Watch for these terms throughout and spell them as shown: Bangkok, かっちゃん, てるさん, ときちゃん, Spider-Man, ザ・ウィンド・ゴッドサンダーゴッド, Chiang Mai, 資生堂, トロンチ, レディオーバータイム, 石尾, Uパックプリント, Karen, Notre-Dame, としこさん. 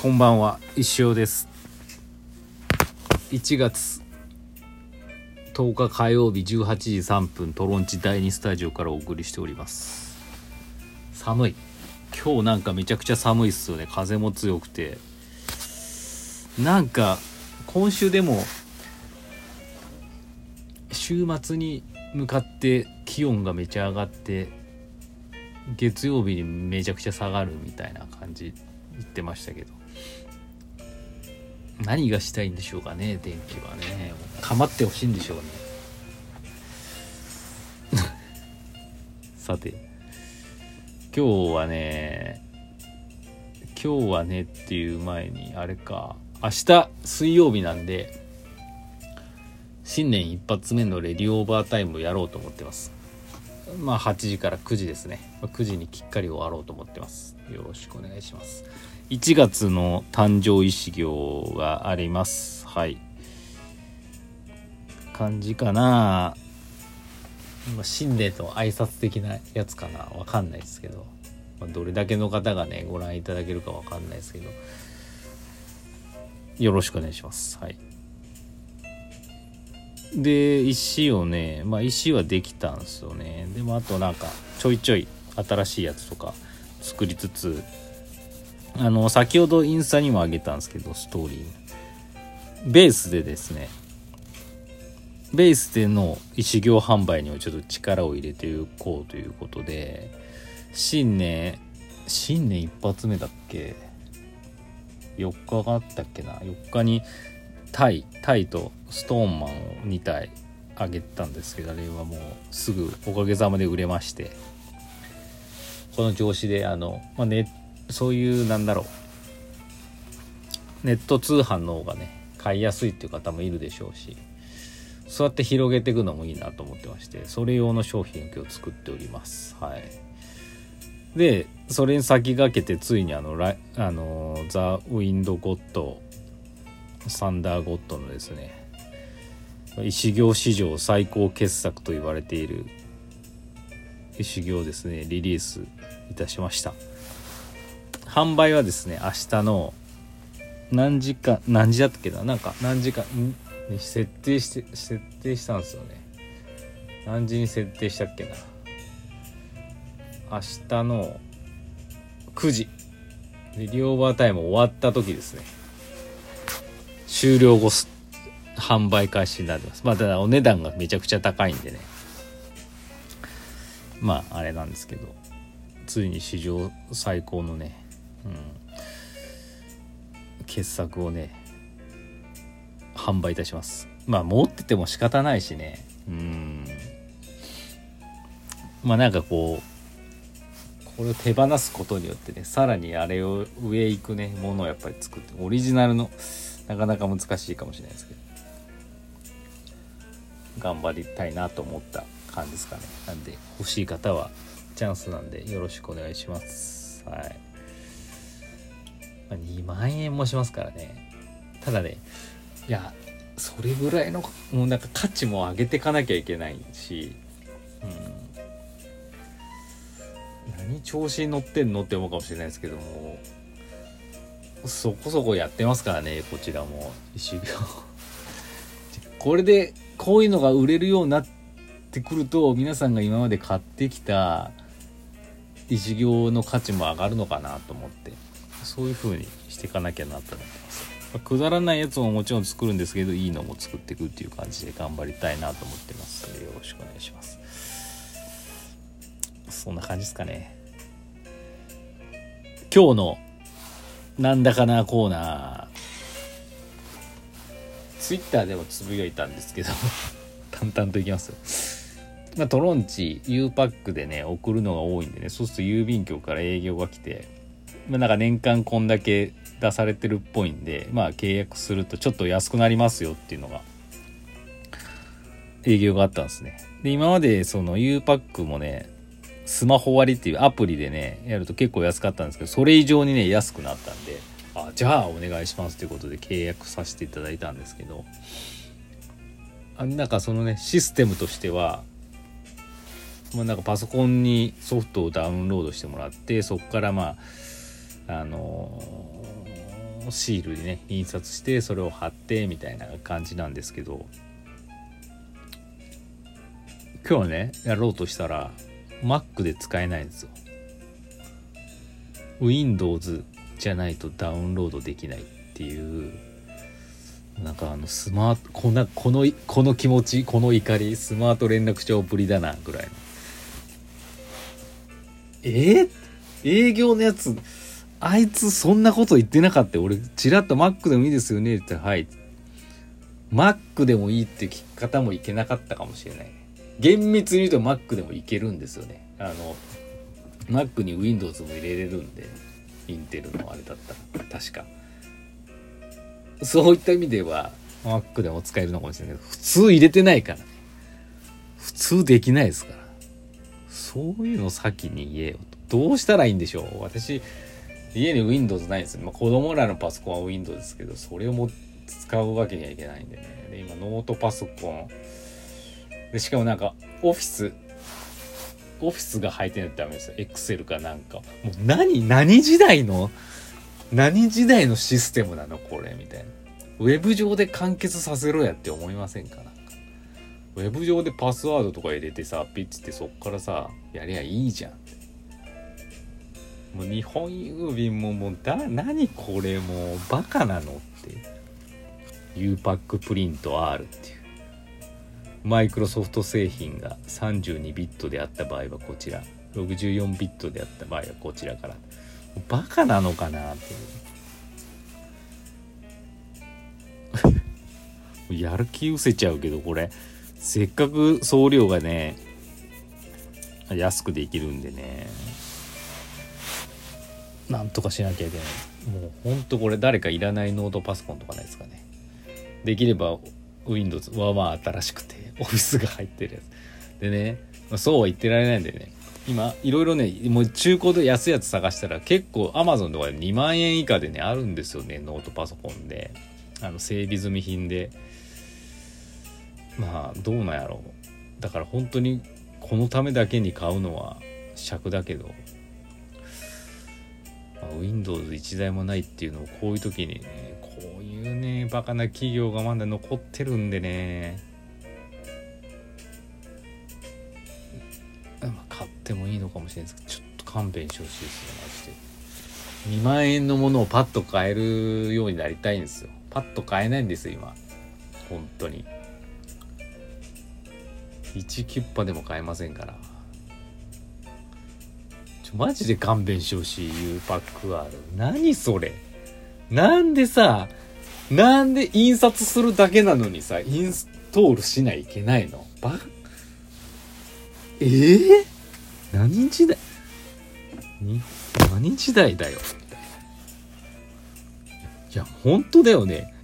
こんばんは、石尾です。1月10日火曜日18時3分トロンチ第2スタジオからお送りしております。寒い。今日なんかめちゃくちゃ寒いっすよね。風も強くて、なんか今週でも週末に向かって気温がめちゃ上がって月曜日にめちゃくちゃ下がるみたいな感じ言ってましたけど、何がしたいんでしょうかね。天気はね、構ってほしいんでしょうねさて今日はねっていう前にあれか、明日水曜日なんで新年一発目のレディオーバータイムをやろうと思ってます。まあ8時から9時ですね。9時にきっかり終わろうと思ってます。よろしくお願いします。1月の誕生石行があります。はい、感じかな。新年の挨拶的なやつかな、わかんないですけど、どれだけの方がねご覧いただけるかわかんないですけど、よろしくお願いします。はい。で石をね、石はできたんですよね。でもあとなんかちょいちょい新しいやつとか作りつつ、先ほどインスタにもあげたんですけど、ストーリーベースでですね、ベースでの石行販売にもちょっと力を入れていこうということで、新年一発目だっけ、4日があったっけな、4日にタイとストーンマンを2体あげたんですけど、あれはもうすぐおかげさまで売れまして、この調子でそういうネット通販の方がね買いやすいっていう方もいるでしょうし、そうやって広げていくのもいいなと思ってまして、それ用の商品を今日作っております。はい。でそれに先駆けてついにザ・ウィンド・ゴッドサンダーゴッドのですね、石行史上最高傑作と言われている石行をですねリリースいたしました。販売はですね明日の何時に設定したんですよね。何時に設定したっけな、明日の9時レディオーバータイム終わった時ですね、終了後販売開始になります。ただお値段がめちゃくちゃ高いんでね、あれなんですけど、ついに史上最高のね、傑作をね販売いたします。持ってても仕方ないしね、これを手放すことによってね、さらにあれを上行くねものをやっぱり作って、オリジナルのなかなか難しいかもしれないですけど、頑張りたいなと思った感じですかね。なんで欲しい方はチャンスなんでよろしくお願いします。はい。2万円もしますからね。ただね、それぐらいのもうなんか価値も上げていかなきゃいけないし、何調子に乗ってんのって思うかもしれないですけども、そこそこやってますからね、こちらも石行これでこういうのが売れるようになってくると、皆さんが今まで買ってきた石行の価値も上がるのかなと思って、そういう風にしていかなきゃなと思ってます。くだらないやつももちろん作るんですけど、いいのも作っていくっていう感じで頑張りたいなと思ってます。よろしくお願いします。そんな感じですかね。今日のなんだかなコーナー、ツイッターでもつぶやいたんですけど淡々といきます。トロンチ U パックでね送るのが多いんでね、そうすると郵便局から営業が来て、なんか年間こんだけ出されてるっぽいんで、契約するとちょっと安くなりますよっていうのが営業があったんですね。で今までその U パックもねスマホ割っていうアプリでねやると結構安かったんですけど、それ以上にね安くなったんで、じゃあお願いしますということで契約させていただいたんですけど、なんかそのねシステムとしては、なんかパソコンにソフトをダウンロードしてもらって、そこからシールにね印刷してそれを貼ってみたいな感じなんですけど、今日ねやろうとしたら Mac で使えないんですよ。 Windows じゃないとダウンロードできないっていう、なんかスマートこの気持ち、この怒り、スマート連絡帳ぶりだなぐらいの、営業のやつあいつそんなこと言ってなかった。俺ちらっと Mac でもいいですよねって言ったら、はい Mac でもいいって聞き方もいけなかったかもしれない。厳密に言うと Mac でもいけるんですよね。Mac に Windows も入れれるんで、インテルのあれだったら確かそういった意味では Mac でも使えるのかもしれないけど、普通入れてないからね、普通できないですから、そういうの先に言えよと。どうしたらいいんでしょう。私家に Windows ないんですよ。まあ、子供らのパソコンは Windows ですけど、それをも使うわけにはいけないんでね。で今ノートパソコンで、しかもなんかオフィスが入ってないとダメですよ。 Excel かなんか、もう何時代のシステムなのこれみたいな。ウェブ上で完結させろやって思いませんか。なんかウェブ上でパスワードとか入れてさ、ピッチってそっからさやりゃいいじゃん。もう日本郵便も何これ、もうバカなのっていう。 U パックプリント R っていうマイクロソフト製品が32ビットであった場合はこちら、64ビットであった場合はこちらから、バカなのかなってやる気うせちゃうけど、これせっかく送料がね安くできるんでね、なんとかしなきゃいけない。もうほんとこれ誰かいらないノートパソコンとかないですかね。できれば Windows はまあ新しくてオフィスが入ってるやつでね、そうは言ってられないんでね、今いろいろね、もう中古で安いやつ探したら結構 Amazon とかで2万円以下でねあるんですよね、ノートパソコンで、整備済み品で。まあどうなんやろう。だから本当にこのためだけに買うのは尺だけど、Windows 一台もないっていうのをこういう時にね、こういうねバカな企業がまだ残ってるんでね、買ってもいいのかもしれないですけど、ちょっと勘弁してほしいですね。マジで2万円のものをパッと買えるようになりたいんですよ。パッと買えないんですよ今本当に。1キュッパでも買えませんから、マジで勘弁してほしい。 U パック R 何それ、なんでさ、なんで印刷するだけなのにさインストールしないといけないの。何時代に、何時代だよ。いや本当だよね。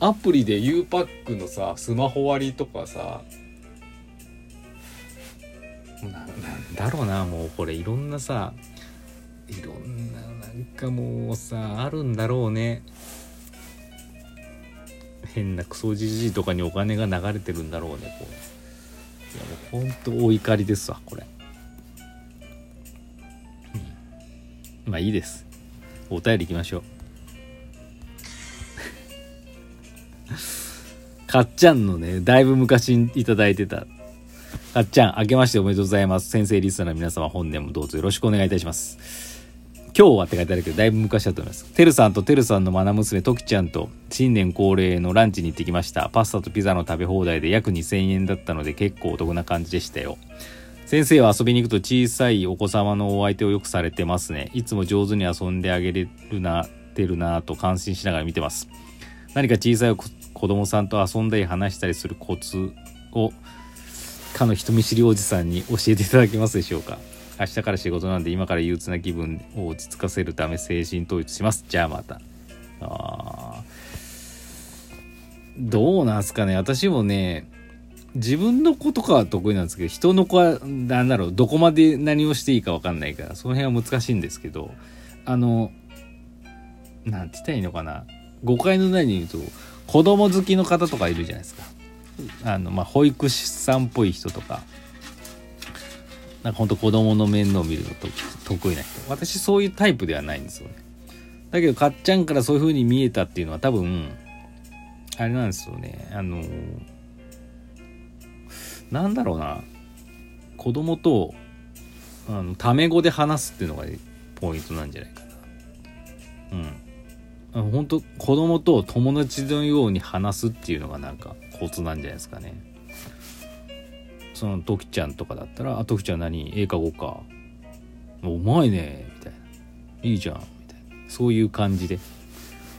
アプリで U パックのさスマホ割とかさ、なんだろうな、もうこれいろんなさ、いろんななんかもうさあるんだろうね。変なクソじじいとかにお金が流れてるんだろうね。こういやもうほんとお怒りですわこれ、まあいいです、お便りいきましょう。かっちゃんのね、だいぶ昔にいただいてた、かっちゃん、明けましておめでとうございます。先生リスナーの皆様、本年もどうぞよろしくお願いいたします。今日はって書いてあるけどだいぶ昔だと思います。てるさんとてるさんのまな娘ときちゃんと新年恒例のランチに行ってきました。パスタとピザの食べ放題で約2000円だったので結構お得な感じでしたよ。先生は遊びに行くと小さいお子様のお相手をよくされてますね。いつも上手に遊んであげれるなてるなと感心しながら見てます。何か小さい子供さんと遊んだり話したりするコツをかの人見知りおじさんに教えていただけますでしょうか。明日から仕事なんで今から憂鬱な気分を落ち着かせるため精神統一します。じゃあまた。どうなんすかね。私もね自分の子とかは得意なんですけど、人の子はなんだろう、どこまで何をしていいか分かんないからその辺は難しいんですけど、なんて言ったらいいのかな、誤解のないに言うと子供好きの方とかいるじゃないですか。まあ、保育士さんっぽい人とか、なんかほんと子供の面倒を見るのと得意な人。私そういうタイプではないんですよね。だけどかっちゃんからそういう風に見えたっていうのは多分あれなんですよね、なんだろうな、子供とタメ語で話すっていうのがポイントなんじゃないかな。うん、本当子供と友達のように話すっていうのがなんかコツなんじゃないですかね。そのトキちゃんとかだったら、あ、トキちゃん何英語か、お前ねみたいな、いいじゃんみたいな、そういう感じで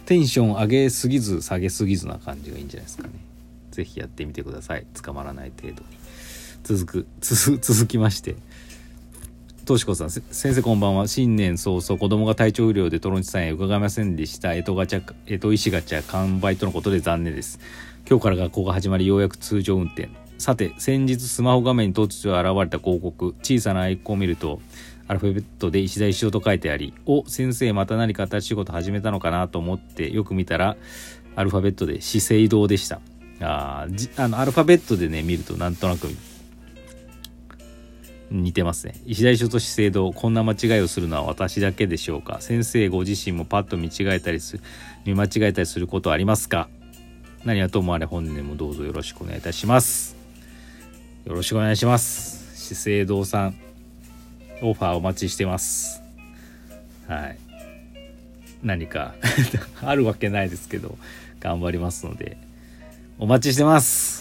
テンション上げすぎず下げすぎずな感じがいいんじゃないですかね。ぜひやってみてください。捕まらない程度に。続きまして、としこさん、先生こんばんは。新年早々子供が体調不良でトロンチさんへ伺いませんでした。えと石ガチャ完売とのことで残念です。今日から学校が始まりようやく通常運転。さて先日スマホ画面に突如現れた広告、小さなアイコンを見るとアルファベットで石田一生と書いてあり、お、先生また何か新しいこと始めたのかなと思ってよく見たらアルファベットで資生堂でした。アルファベットでね見るとなんとなく似てますね。石田一生と資生堂、こんな間違いをするのは私だけでしょうか。先生ご自身もパッと見間違えたりすることありますか。何はともあれ本年もどうぞよろしくお願いいたします。よろしくお願いします。資生堂さんオファーお待ちしてます。はい、何かあるわけないですけど頑張りますのでお待ちしてます。